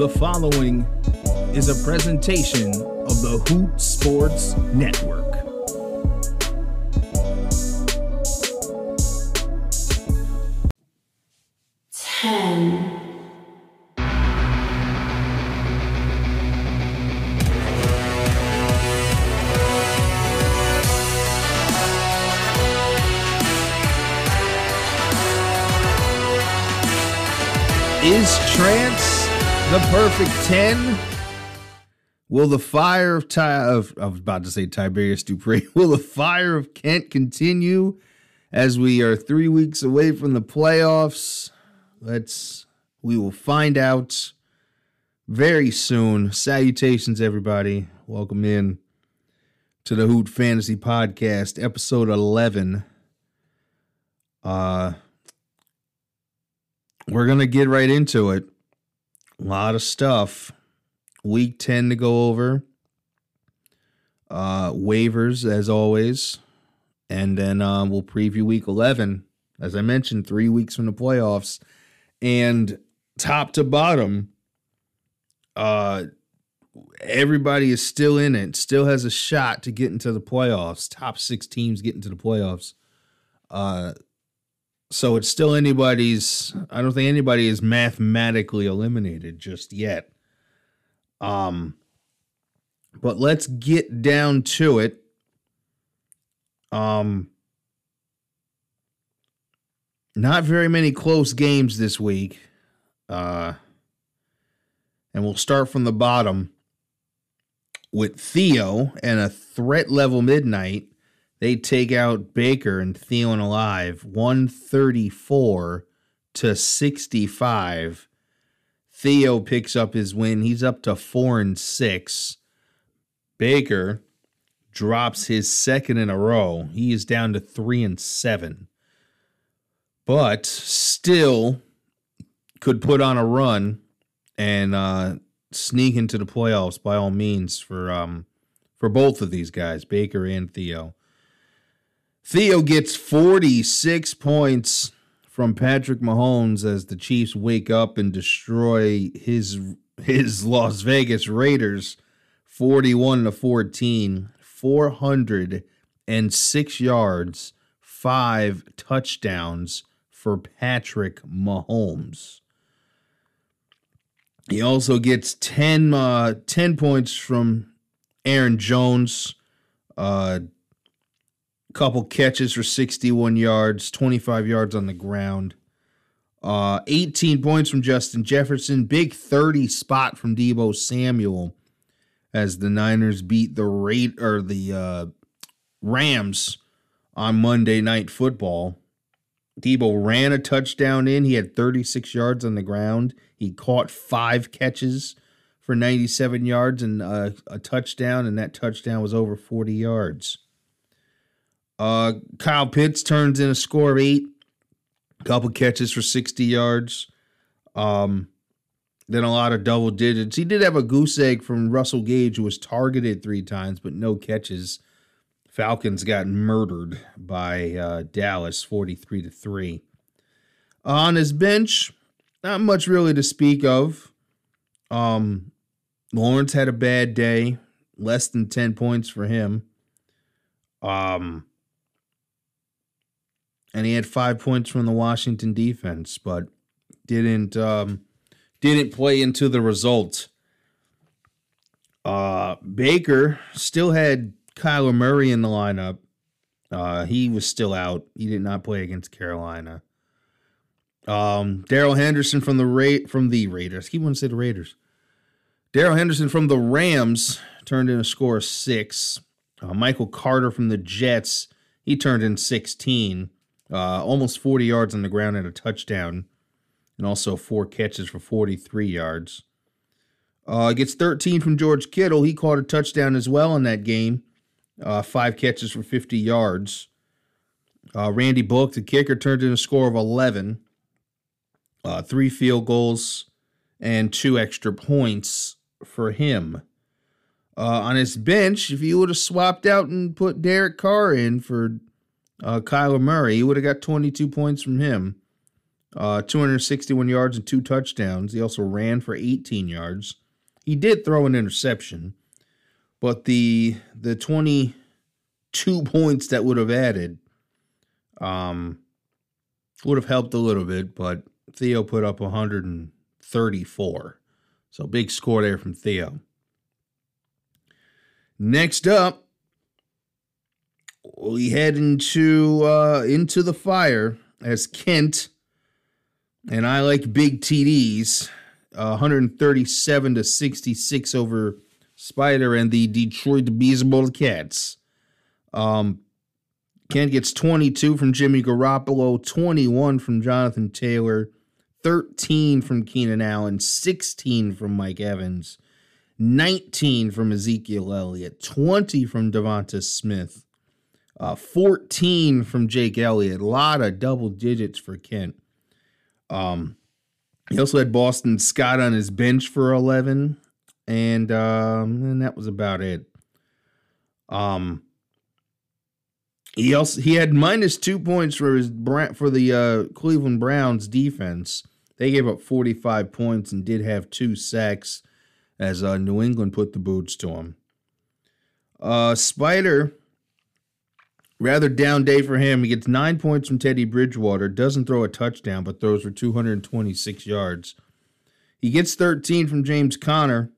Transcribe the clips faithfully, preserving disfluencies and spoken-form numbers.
The following is a presentation of the Hoot Sports Network. Is trance the perfect ten? Will the fire of Ty of I was about to say Tiberius Dupree. Will the fire of Kent continue as we are three weeks away from the playoffs? Let's we will find out very soon. Salutations, everybody. Welcome in to the Hoot Fantasy Podcast, episode eleven. Uh We're going to get right into it. A lot of stuff. Week ten to go over. Uh, waivers, as always. And then um, we'll preview week eleven. As I mentioned, three weeks from the playoffs. And top to bottom, uh, everybody is still in it. Still has a shot to get into the playoffs. Top six teams get into the playoffs. Uh So it's still anybody's. I don't think anybody is mathematically eliminated just yet. Um, but let's get down to it. Um, not very many close games this week. Uh, and we'll start from the bottom with Theo and a threat level midnight. They take out Baker and Thielen alive, one thirty-four to sixty-five. Theo picks up his win. He's up to four and six. Baker drops his second in a row. He is down to three and seven, but still could put on a run and uh, sneak into the playoffs by all means for um for both of these guys, Baker and Theo. Theo gets forty-six points from Patrick Mahomes as the Chiefs wake up and destroy his his Las Vegas Raiders forty-one to fourteen, four hundred six yards, five touchdowns for Patrick Mahomes. He also gets ten, uh, ten points from Aaron Jones, uh couple catches for sixty-one yards, twenty-five yards on the ground. Uh, eighteen points from Justin Jefferson. Big thirty spot from Deebo Samuel as the Niners beat the rate or the uh, Rams on Monday Night Football. Deebo ran a touchdown in. He had thirty-six yards on the ground. He caught five catches for ninety-seven yards and uh, a touchdown, and that touchdown was over forty yards. Uh, Kyle Pitts turns in a score of eight, a couple catches for sixty yards, um, then a lot of double digits. He did have a goose egg from Russell Gage, who was targeted three times, but no catches. Falcons got murdered by uh, Dallas, forty-three to three. On his bench, not much really to speak of. Um, Lawrence had a bad day, less than ten points for him. Um... And he had five points from the Washington defense, but didn't um, didn't play into the result. Uh, Baker still had Kyler Murray in the lineup. Uh, he was still out. He did not play against Carolina. Um, Daryl Henderson from the Ra- from the Raiders. He wouldn't say the Raiders. Daryl Henderson from the Rams turned in a score of six. Uh, Michael Carter from the Jets. He turned in sixteen. Uh, almost forty yards on the ground and a touchdown, and also four catches for forty-three yards. Uh, gets thirteen from George Kittle. He caught a touchdown as well in that game. Uh, five catches for fifty yards. Uh, Randy Book, the kicker, turned in a score of eleven. Uh, three field goals and two extra points for him. Uh, on his bench, if you would have swapped out and put Derek Carr in for Uh, Kyler Murray, he would have got twenty-two points from him. uh, two hundred sixty-one yards and two touchdowns. He also ran for eighteen yards. He did throw an interception, but the the twenty-two points that would have added um, would have helped a little bit, but Theo put up one hundred thirty-four. So big score there from Theo. Next up, we head into uh, into the fire as Kent, and I like big T Ds, uh, one thirty-seven to sixty-six over Spider and the Detroit Beasable Cats. Um, Kent gets twenty-two from Jimmy Garoppolo, twenty-one from Jonathan Taylor, thirteen from Keenan Allen, sixteen from Mike Evans, nineteen from Ezekiel Elliott, twenty from Devonta Smith, Uh, fourteen from Jake Elliott. A lot of double digits for Kent. Um, he also had Boston Scott on his bench for eleven. And, um, and that was about it. Um, he also he had minus two points for his for the uh, Cleveland Browns defense. They gave up forty-five points and did have two sacks as uh, New England put the boots to him. Uh, Spider... Rather down day for him. He gets nine points from Teddy Bridgewater. Doesn't throw a touchdown, but throws for two hundred twenty-six yards. He gets thirteen from James Conner.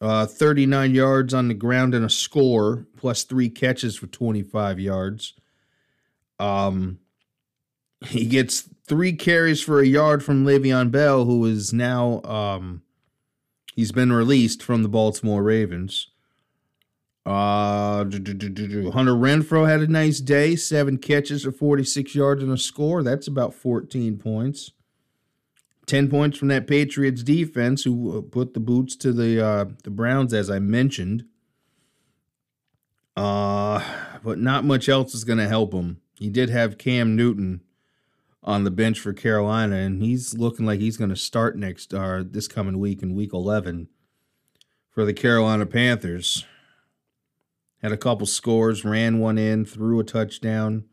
Uh, thirty-nine yards on the ground and a score. Plus three catches for twenty-five yards. Um, he gets three carries for a yard from Le'Veon Bell, who is now... Um, he's been released from the Baltimore Ravens. Uh, do, do, do, do. Hunter Renfrow had a nice day, seven catches for forty-six yards and a score. That's about fourteen points. ten points from that Patriots defense who put the boots to the uh, the Browns, as I mentioned. Uh, but not much else is going to help him. He did have Cam Newton on the bench for Carolina, and he's looking like he's going to start next uh, this coming week in Week eleven for the Carolina Panthers. Had a couple scores, ran one in, threw a touchdown.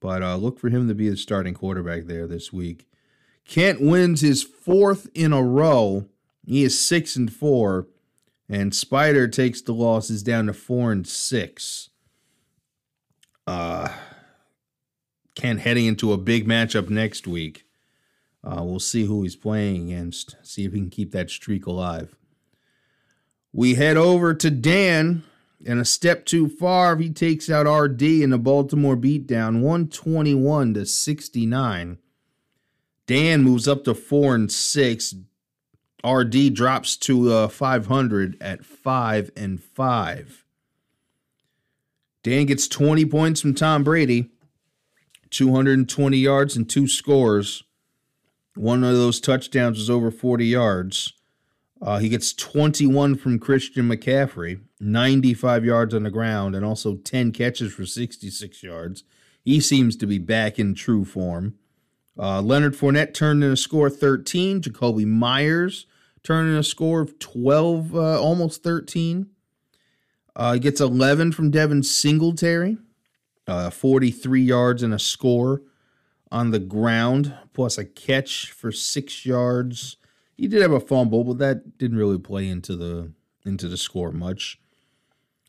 But uh, look for him to be the starting quarterback there this week. Kent wins his fourth in a row. He is six and four. And Spider takes the losses down to four and six. Uh, Kent heading into a big matchup next week. Uh, we'll see who he's playing against. See if he can keep that streak alive. We head over to Dan. And a step too far, he takes out R D in the Baltimore beatdown, one twenty-one to sixty-nine. Dan moves up to four and six. R D drops to uh, five hundred at five and five. Dan gets twenty points from Tom Brady, two hundred twenty yards and two scores. One of those touchdowns was over forty yards. Uh, he gets twenty-one from Christian McCaffrey, ninety-five yards on the ground, and also ten catches for sixty-six yards. He seems to be back in true form. Uh, Leonard Fournette turned in a score of thirteen. Jacoby Myers turned in a score of twelve, uh, almost thirteen. Uh, he gets eleven from Devin Singletary, uh, forty-three yards and a score on the ground, plus a catch for six yards. He did have a fumble, but that didn't really play into the into the score much.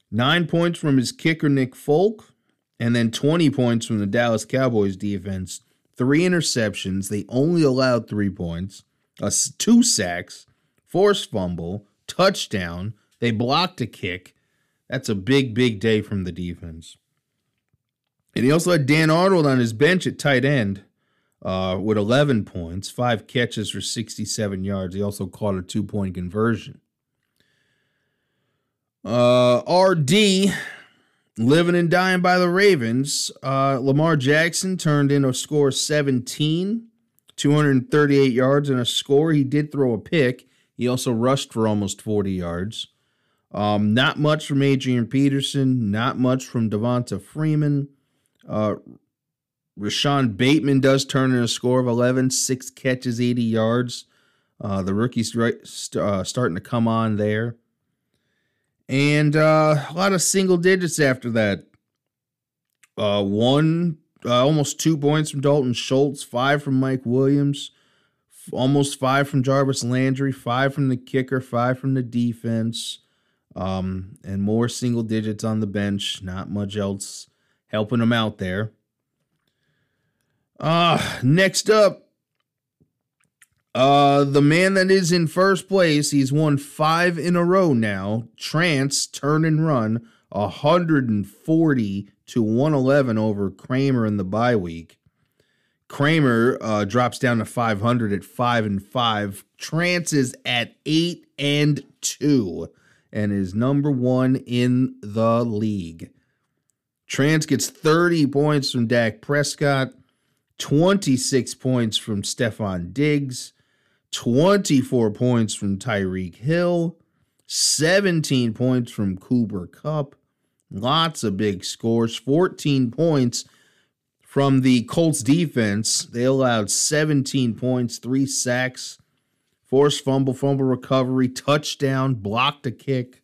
Nine points from his kicker, Nick Folk, and then twenty points from the Dallas Cowboys defense. Three interceptions. They only allowed three points. Uh, two sacks, forced fumble, touchdown. They blocked a kick. That's a big, big day from the defense. And he also had Dan Arnold on his bench at tight end. Uh, with eleven points, five catches for sixty-seven yards. He also caught a two-point conversion. Uh, R D, living and dying by the Ravens. Uh, Lamar Jackson turned in a score seventeen, two hundred thirty-eight yards and a score. He did throw a pick. He also rushed for almost forty yards. Um, not much from Adrian Peterson. Not much from Devonta Freeman. Uh Rashawn Bateman does turn in a score of eleven, six catches, eighty yards. Uh, the rookie's right, st- uh, starting to come on there. And uh, a lot of single digits after that. Uh, one uh, almost two points from Dalton Schultz, five from Mike Williams, f- almost five from Jarvis Landry, five from the kicker, five from the defense, um, and more single digits on the bench. Not much else helping them out there. Uh, next up, uh, the man that is in first place, he's won five in a row now. Trance, turn and run, one forty to one eleven over Kramer in the bye week. Kramer uh, drops down to five hundred at five and five. Trance is at eight and two, and is number one in the league. Trance gets thirty points from Dak Prescott, twenty-six points from Stephon Diggs, twenty-four points from Tyreek Hill, seventeen points from Cooper Kupp. Lots of big scores. fourteen points from the Colts defense. They allowed seventeen points, three sacks, forced fumble, fumble recovery, touchdown, blocked a kick.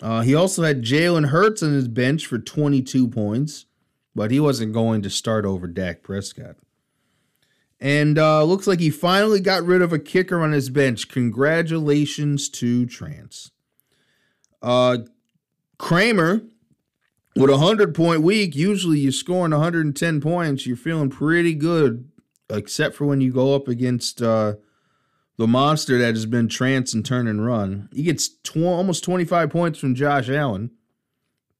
Uh, he also had Jalen Hurts on his bench for twenty-two points, but he wasn't going to start over Dak Prescott. And uh, looks like he finally got rid of a kicker on his bench. Congratulations to Trance. Uh, Kramer, with a one hundred point week, usually you're scoring one hundred ten points. You're feeling pretty good, except for when you go up against uh, the monster that has been Trance and turn and run. He gets tw- almost twenty-five points from Josh Allen,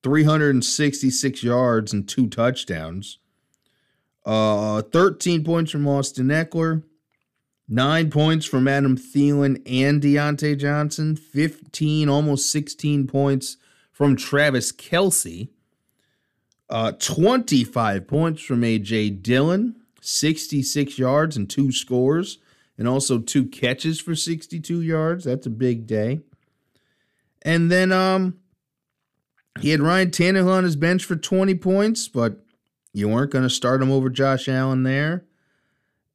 three sixty-six yards and two touchdowns. Uh, thirteen points from Austin Eckler, nine points from Adam Thielen and Deontay Johnson, fifteen, almost sixteen points from Travis Kelce, uh, twenty-five points from A J. Dillon, sixty-six yards and two scores, and also two catches for sixty-two yards. That's a big day. And then um, he had Ryan Tannehill on his bench for twenty points, but you weren't going to start him over Josh Allen there.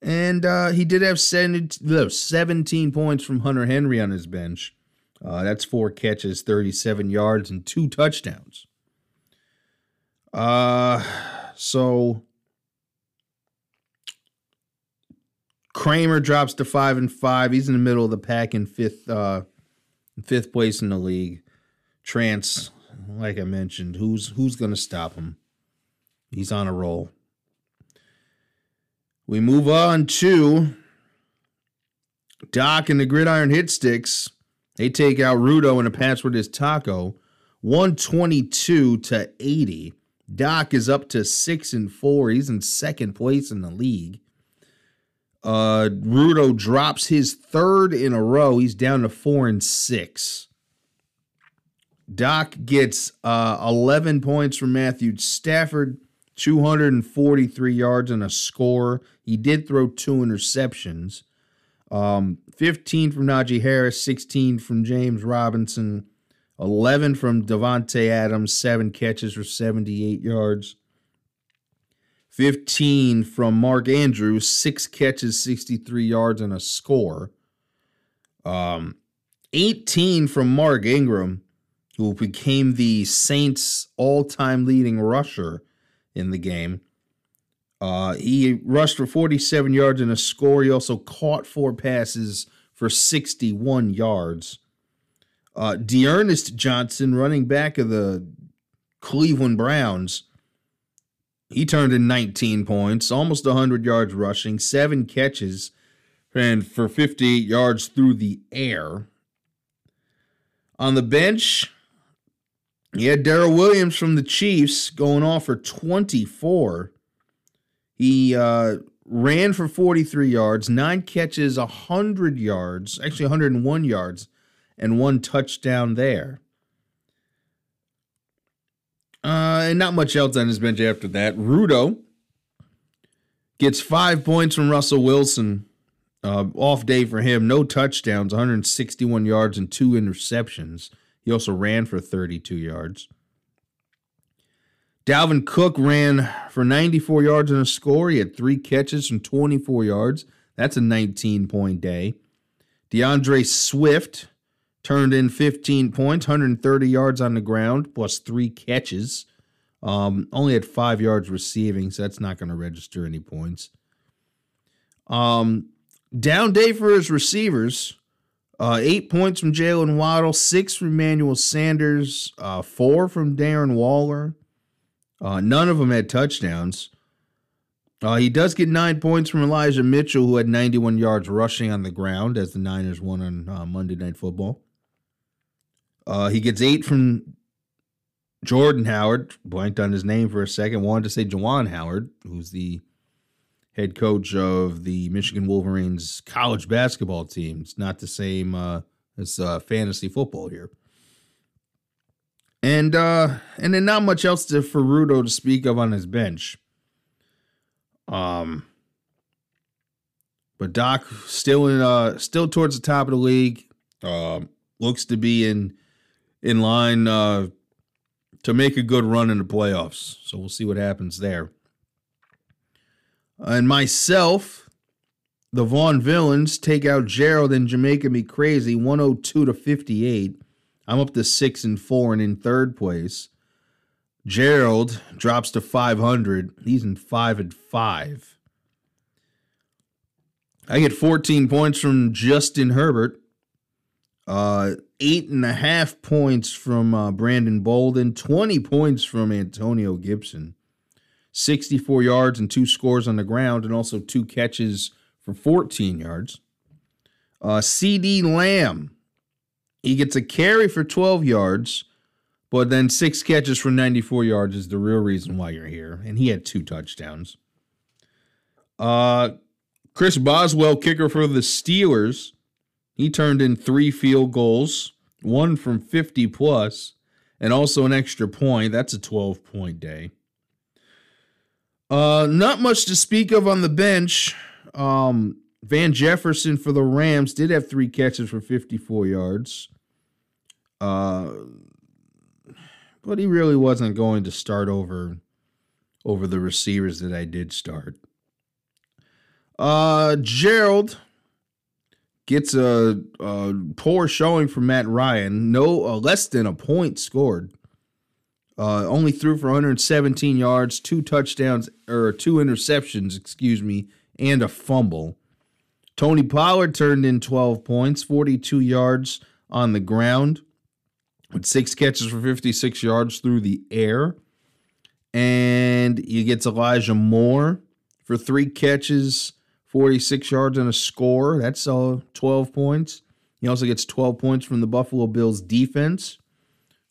And uh, he did have seventeen points from Hunter Henry on his bench. Uh, that's four catches, thirty-seven yards, and two touchdowns. Uh, so Kramer drops to five and five. He's in the middle of the pack in fifth, uh, fifth place in the league. Trance, like I mentioned, who's who's going to stop him? He's on a roll. We move on to Doc and the Gridiron Hit Sticks. They take out Rudo in a pass with his taco, one twenty-two to eighty. Doc is up to six and four. He's in second place in the league. Uh, Rudo drops his third in a row. He's down to four and six. Doc gets uh, eleven points from Matthew Stafford, two forty-three yards and a score. He did throw two interceptions. Um, fifteen from Najee Harris, sixteen from James Robinson, eleven from Devontae Adams, seven catches for seventy-eight yards. fifteen from Mark Andrews, six catches, sixty-three yards and a score. Um, eighteen from Mark Ingram, who became the Saints' all-time leading rusher in the game. Uh, he rushed for forty-seven yards and a score. He also caught four passes for sixty-one yards. Uh, De'Ernest Johnson, running back of the Cleveland Browns, he turned in nineteen points, almost one hundred yards rushing, seven catches, and for fifty-eight yards through the air. On the bench, he had Daryl Williams from the Chiefs going off for twenty-four. He uh, ran for forty-three yards, nine catches, one hundred yards, actually one hundred one yards, and one touchdown there. Uh, and not much else on his bench after that. Rudo gets five points from Russell Wilson. Uh, off day for him. No touchdowns, one sixty-one yards, and two interceptions. He also ran for thirty-two yards. Dalvin Cook ran for ninety-four yards and a score. He had three catches and twenty-four yards. That's a nineteen-point day. DeAndre Swift turned in fifteen points, one thirty yards on the ground, plus three catches. Um, only had five yards receiving, so that's not going to register any points. Um, down day for his receivers. Uh, eight points from Jalen Waddle, six from Emmanuel Sanders, uh, four from Darren Waller. Uh, none of them had touchdowns. Uh, he does get nine points from Elijah Mitchell, who had ninety-one yards rushing on the ground as the Niners won on uh, Monday Night Football. Uh, he gets eight from Jordan Howard, blanked on his name for a second, wanted to say Juwan Howard, who's the head coach of the Michigan Wolverines college basketball team. It's not the same uh, as uh, fantasy football here. And, uh, and then not much else to Ferrudo to speak of on his bench. Um, but Doc still in, uh, still towards the top of the league, um, uh, looks to be in, in line, uh, to make a good run in the playoffs. So we'll see what happens there. And myself, the Vaughn Villains take out Gerald and Jamaica Me Crazy, one oh two to fifty-eight. I'm up to six and four and in third place. Gerald drops to five hundred. He's in five and five. I get fourteen points from Justin Herbert. Uh, eight and a half points from uh, Brandon Bolden. twenty points from Antonio Gibson. sixty-four yards and two scores on the ground, and also two catches for fourteen yards. Uh, C D Lamb. He gets a carry for twelve yards. But then six catches for ninety-four yards is the real reason why you're here. And he had two touchdowns. Uh, Chris Boswell, kicker for the Steelers. He turned in three field goals, one from fifty plus, and also an extra point. That's a twelve-point day. Uh, not much to speak of on the bench. Um, Van Jefferson for the Rams did have three catches for fifty-four yards. Uh... But he really wasn't going to start over, over the receivers that I did start. Uh, Gerald gets a, a poor showing from Matt Ryan. No, uh, less than a point scored. Uh, only threw for one hundred seventeen yards, two touchdowns, or two interceptions, excuse me, and a fumble. Tony Pollard turned in twelve points, forty-two yards on the ground, with six catches for fifty-six yards through the air. And he gets Elijah Moore for three catches, forty-six yards, and a score. That's uh, twelve points. He also gets twelve points from the Buffalo Bills defense,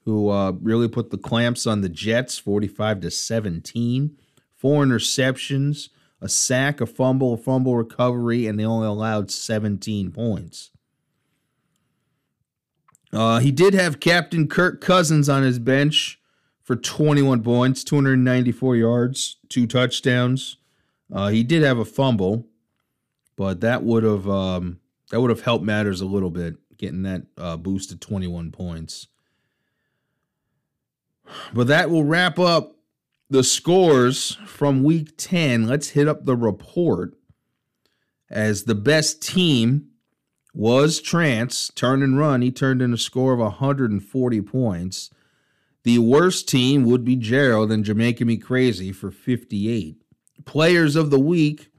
who uh, really put the clamps on the Jets, forty-five to seventeen. Four interceptions, a sack, a fumble, a fumble recovery, and they only allowed seventeen points. Uh, he did have Captain Kirk Cousins on his bench for twenty-one points, two hundred ninety-four yards, two touchdowns. Uh, he did have a fumble, but that would have um, that would have helped matters a little bit, getting that uh, boost to twenty-one points. But that will wrap up the scores from Week ten. Let's hit up the report as the best team was Trance, turn and run. He turned in a score of one hundred forty points. The worst team would be Gerald and Jamaica Me Crazy for fifty-eight. Players of the week,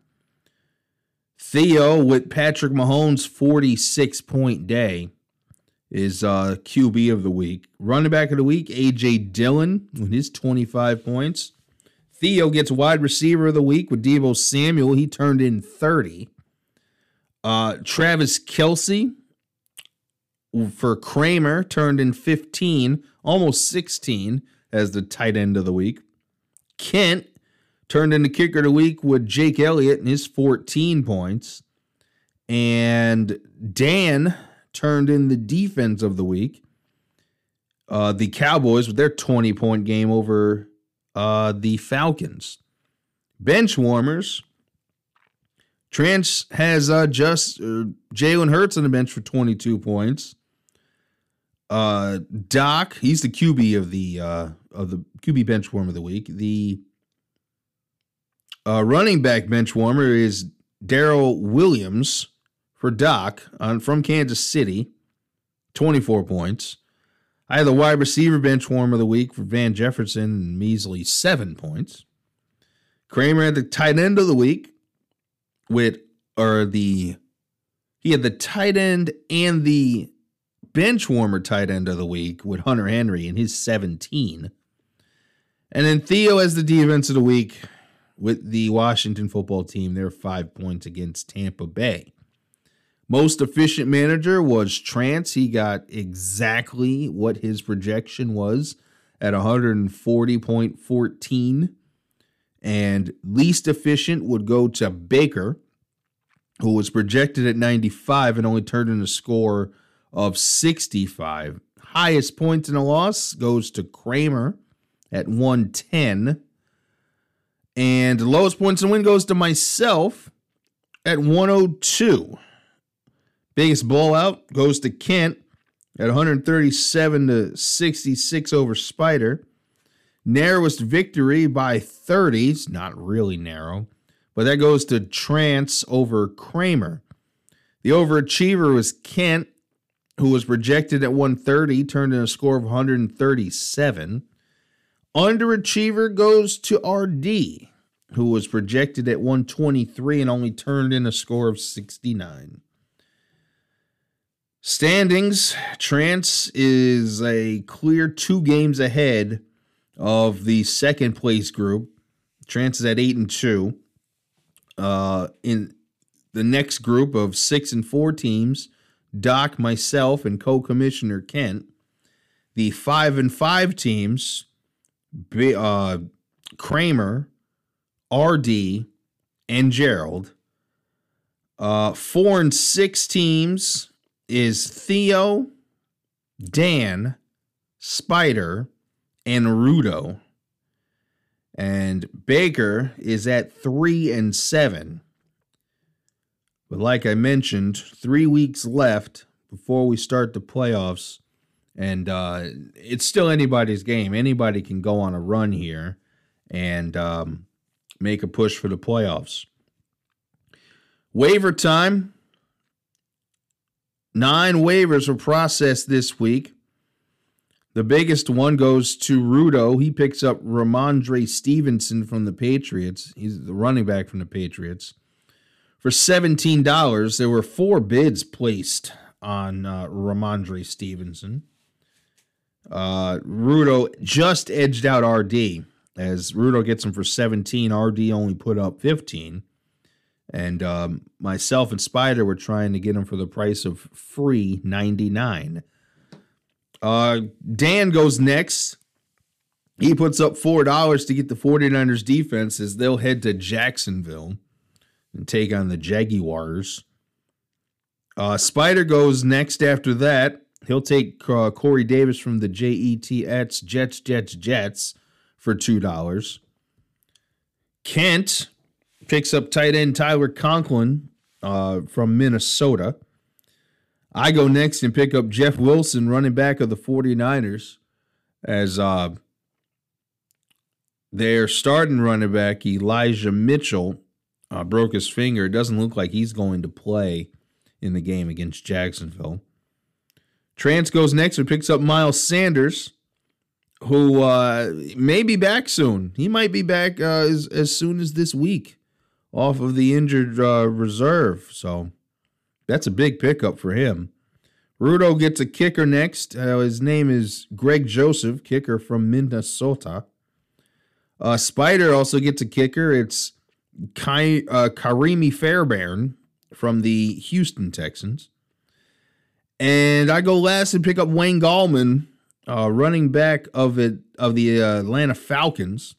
Theo with Patrick Mahomes' forty-six-point day is uh, Q B of the week. Running back of the week, A J. Dillon with his twenty-five points. Theo gets wide receiver of the week with Deebo Samuel. He turned in thirty. Uh, Travis Kelce for Kramer turned in fifteen, almost sixteen, as the tight end of the week. Kent turned in the kicker of the week with Jake Elliott and his fourteen points. And Dan turned in the defense of the week. Uh, the Cowboys with their twenty-point game over uh, the Falcons. Bench warmers. Trance has uh, just uh, Jalen Hurts on the bench for twenty-two points. Uh, Doc, he's the Q B of the uh, of the Q B bench warmer of the week. The uh, running back bench warmer is Daryl Williams for Doc on from Kansas City, twenty-four points. I had the wide receiver bench warm of the week for Van Jefferson, measly seven points. Kramer had the tight end of the week with, or the, he had the tight end and the bench warmer tight end of the week with Hunter Henry and his seventeen. And then Theo as the defense of the week with the Washington football team. They're five points against Tampa Bay. Most efficient manager was Trance. He got exactly what his projection was at one forty point one four. And least efficient would go to Baker, who was projected at ninety-five and only turned in a score of sixty-five. Highest points in a loss goes to Kramer at one ten. And the lowest points in a win goes to myself at one oh two. Biggest blowout goes to Kent at one thirty-seven to sixty-six over Spider. Narrowest victory by thirty. It's not really narrow, but that goes to Trance over Kramer. The overachiever was Kent, who was projected at one thirty, turned in a score of one thirty-seven. Underachiever goes to R D, who was projected at one twenty-three and only turned in a score of sixty-nine. Standings, Trance is a clear two games ahead of the second place group. Trance is at eight and two. Uh, in the next group of six and four teams, Doc, myself, and co-commissioner Kent. The five and five teams, uh, Kramer, R D, and Gerald. Uh, four and six teams is Theo, Dan, Spider, and Rudo. And Baker is at three and seven. But like I mentioned, three weeks left before we start the playoffs. And uh, it's still anybody's game. Anybody can go on a run here and um, make a push for the playoffs. Waiver time. Nine waivers were processed this week. The biggest one goes to Rudo. He picks up Ramondre Stevenson from the Patriots. He's the running back from the Patriots. For seventeen dollars, there were four bids placed on uh, Ramondre Stevenson. Uh, Rudo just edged out R D, as Rudo gets him for seventeen. R D only put up fifteen. And um, myself and Spider were trying to get him for the price of free ninety-nine. Uh, Dan goes next. He puts up four dollars to get the 49ers defense as they'll head to Jacksonville and take on the Jaguars. Uh, Spider goes next after that. He'll take uh, Corey Davis from the Jets, Jets, Jets, Jets for two dollars. Kent picks up tight end Tyler Conklin uh, from Minnesota. I go next and pick up Jeff Wilson, running back of the 49ers, as uh, their starting running back, Elijah Mitchell, uh, broke his finger. It doesn't look like he's going to play in the game against Jacksonville. Trance goes next and picks up Miles Sanders, who uh, may be back soon. He might be back uh, as, as soon as this week, off of the injured uh, reserve. So that's a big pickup for him. Rudo gets a kicker next. Uh, his name is Greg Joseph, kicker from Minnesota. Uh, Spider also gets a kicker. It's Ky- uh, Karimi Fairbairn from the Houston Texans. And I go last and pick up Wayne Gallman, uh, running back of it, of the uh, Atlanta Falcons.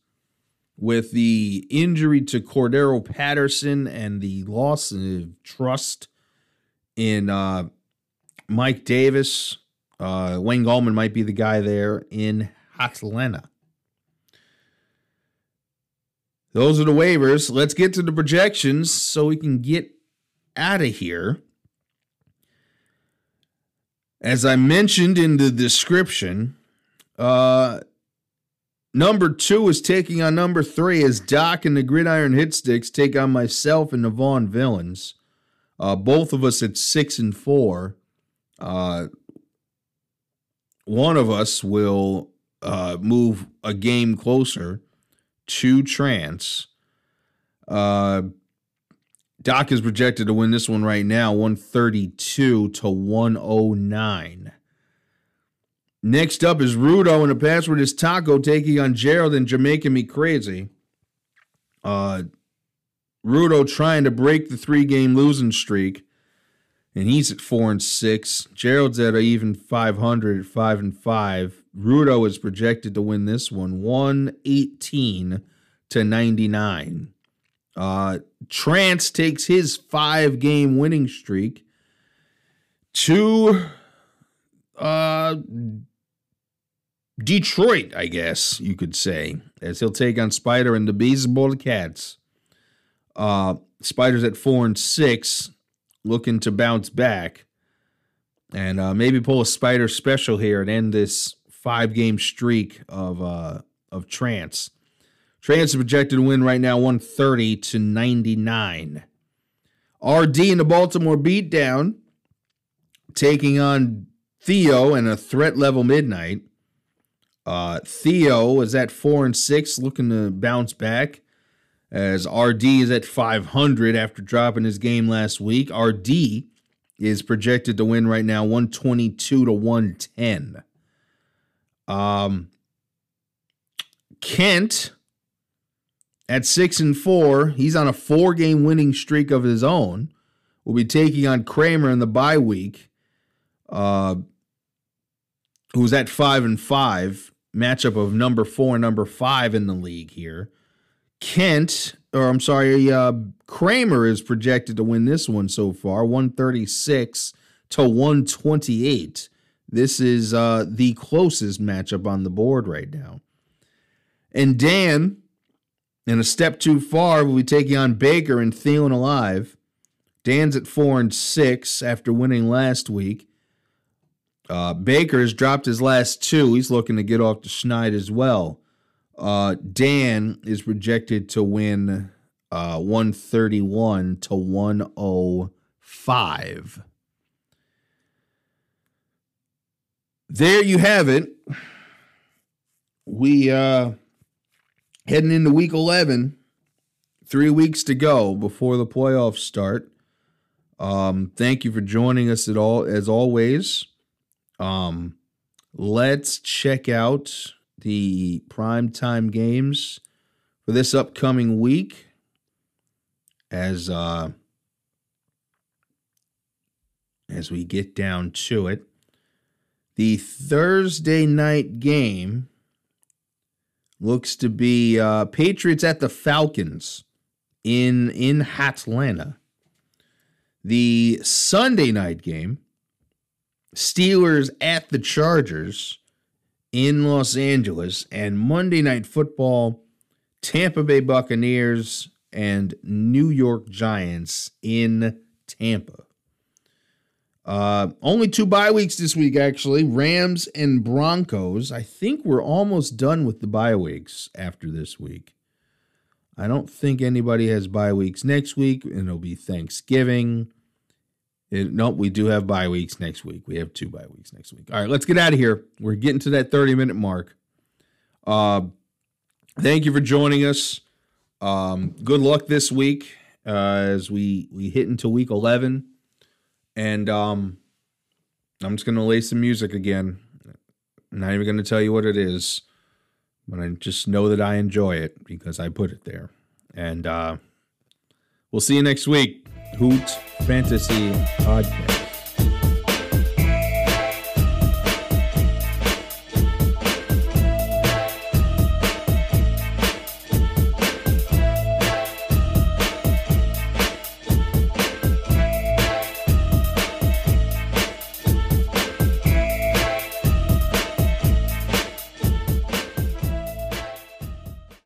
With the injury to Cordero Patterson and the loss of trust in uh, Mike Davis, uh, Wayne Gallman might be the guy there in Atlanta. Those are the waivers. Let's get to the projections so we can get out of here. As I mentioned in the description, uh, number two is taking on number three as Doc and the Gridiron Hitsticks take on myself and the Vaughn Villains. Uh, both of us at six and four. Uh, one of us will uh, move a game closer to Trance. Uh, Doc is projected to win this one right now, one thirty-two to one oh nine. Next up is Rudo, and the password is Taco, taking on Gerald and Jamaican Me Crazy. Uh, Rudo trying to break the three-game losing streak, and he's at four and six. Gerald's at an even five hundred at five and five. Rudo is projected to win this one, one eighteen to ninety-nine. Uh, Trance takes his five-game winning streak to uh, Detroit, I guess you could say, as he'll take on Spider and the Baseball Cats. Uh, Spider's at four and six, looking to bounce back and uh, maybe pull a Spider special here and end this five-game streak of uh, of Trance. Trance is projected to win right now, one thirty to ninety-nine. R D in the Baltimore Beatdown taking on Theo and a threat level midnight. Uh, Theo is at four and six, looking to bounce back, as R D is at five hundred after dropping his game last week. R D is projected to win right now, one twenty-two to one ten. Um, Kent at six and four, he's on a four-game winning streak of his own. Will be taking on Kramer in the bye week, uh, who's at five and five. Matchup of number four and number five in the league here. Kent, or I'm sorry, uh, Kramer is projected to win this one so far, one thirty-six to one twenty-eight. This is uh, the closest matchup on the board right now. And Dan, and a step too far, will be taking on Baker and Thielen Alive. Dan's at four and six after winning last week. Uh, Baker has dropped his last two. He's looking to get off the schneid as well. Uh, Dan is projected to win uh, one thirty-one to one oh five. There you have it. We uh, heading into week eleven. Three weeks to go before the playoffs start. Um, thank you for joining us at all as always. Um, let's check out the primetime games for this upcoming week, as uh, as we get down to it. The Thursday night game looks to be uh, Patriots at the Falcons in in Atlanta. The Sunday night game, Steelers at the Chargers in Los Angeles, and Monday Night Football, Tampa Bay Buccaneers and New York Giants in Tampa. Uh, only two bye weeks this week, actually. Rams and Broncos. I think we're almost done with the bye weeks after this week. I don't think anybody has bye weeks next week, and it'll be Thanksgiving. It, nope, we do have bye weeks next week. We have two bye weeks next week. All right, let's get out of here. We're getting to that thirty-minute mark. Uh, thank you for joining us. Um, good luck this week uh, as we, we hit into week eleven. And um, I'm just going to lay some music again. I'm not even going to tell you what it is, but I just know that I enjoy it because I put it there. And uh, we'll see you next week. Hoot Fantasy Podcast.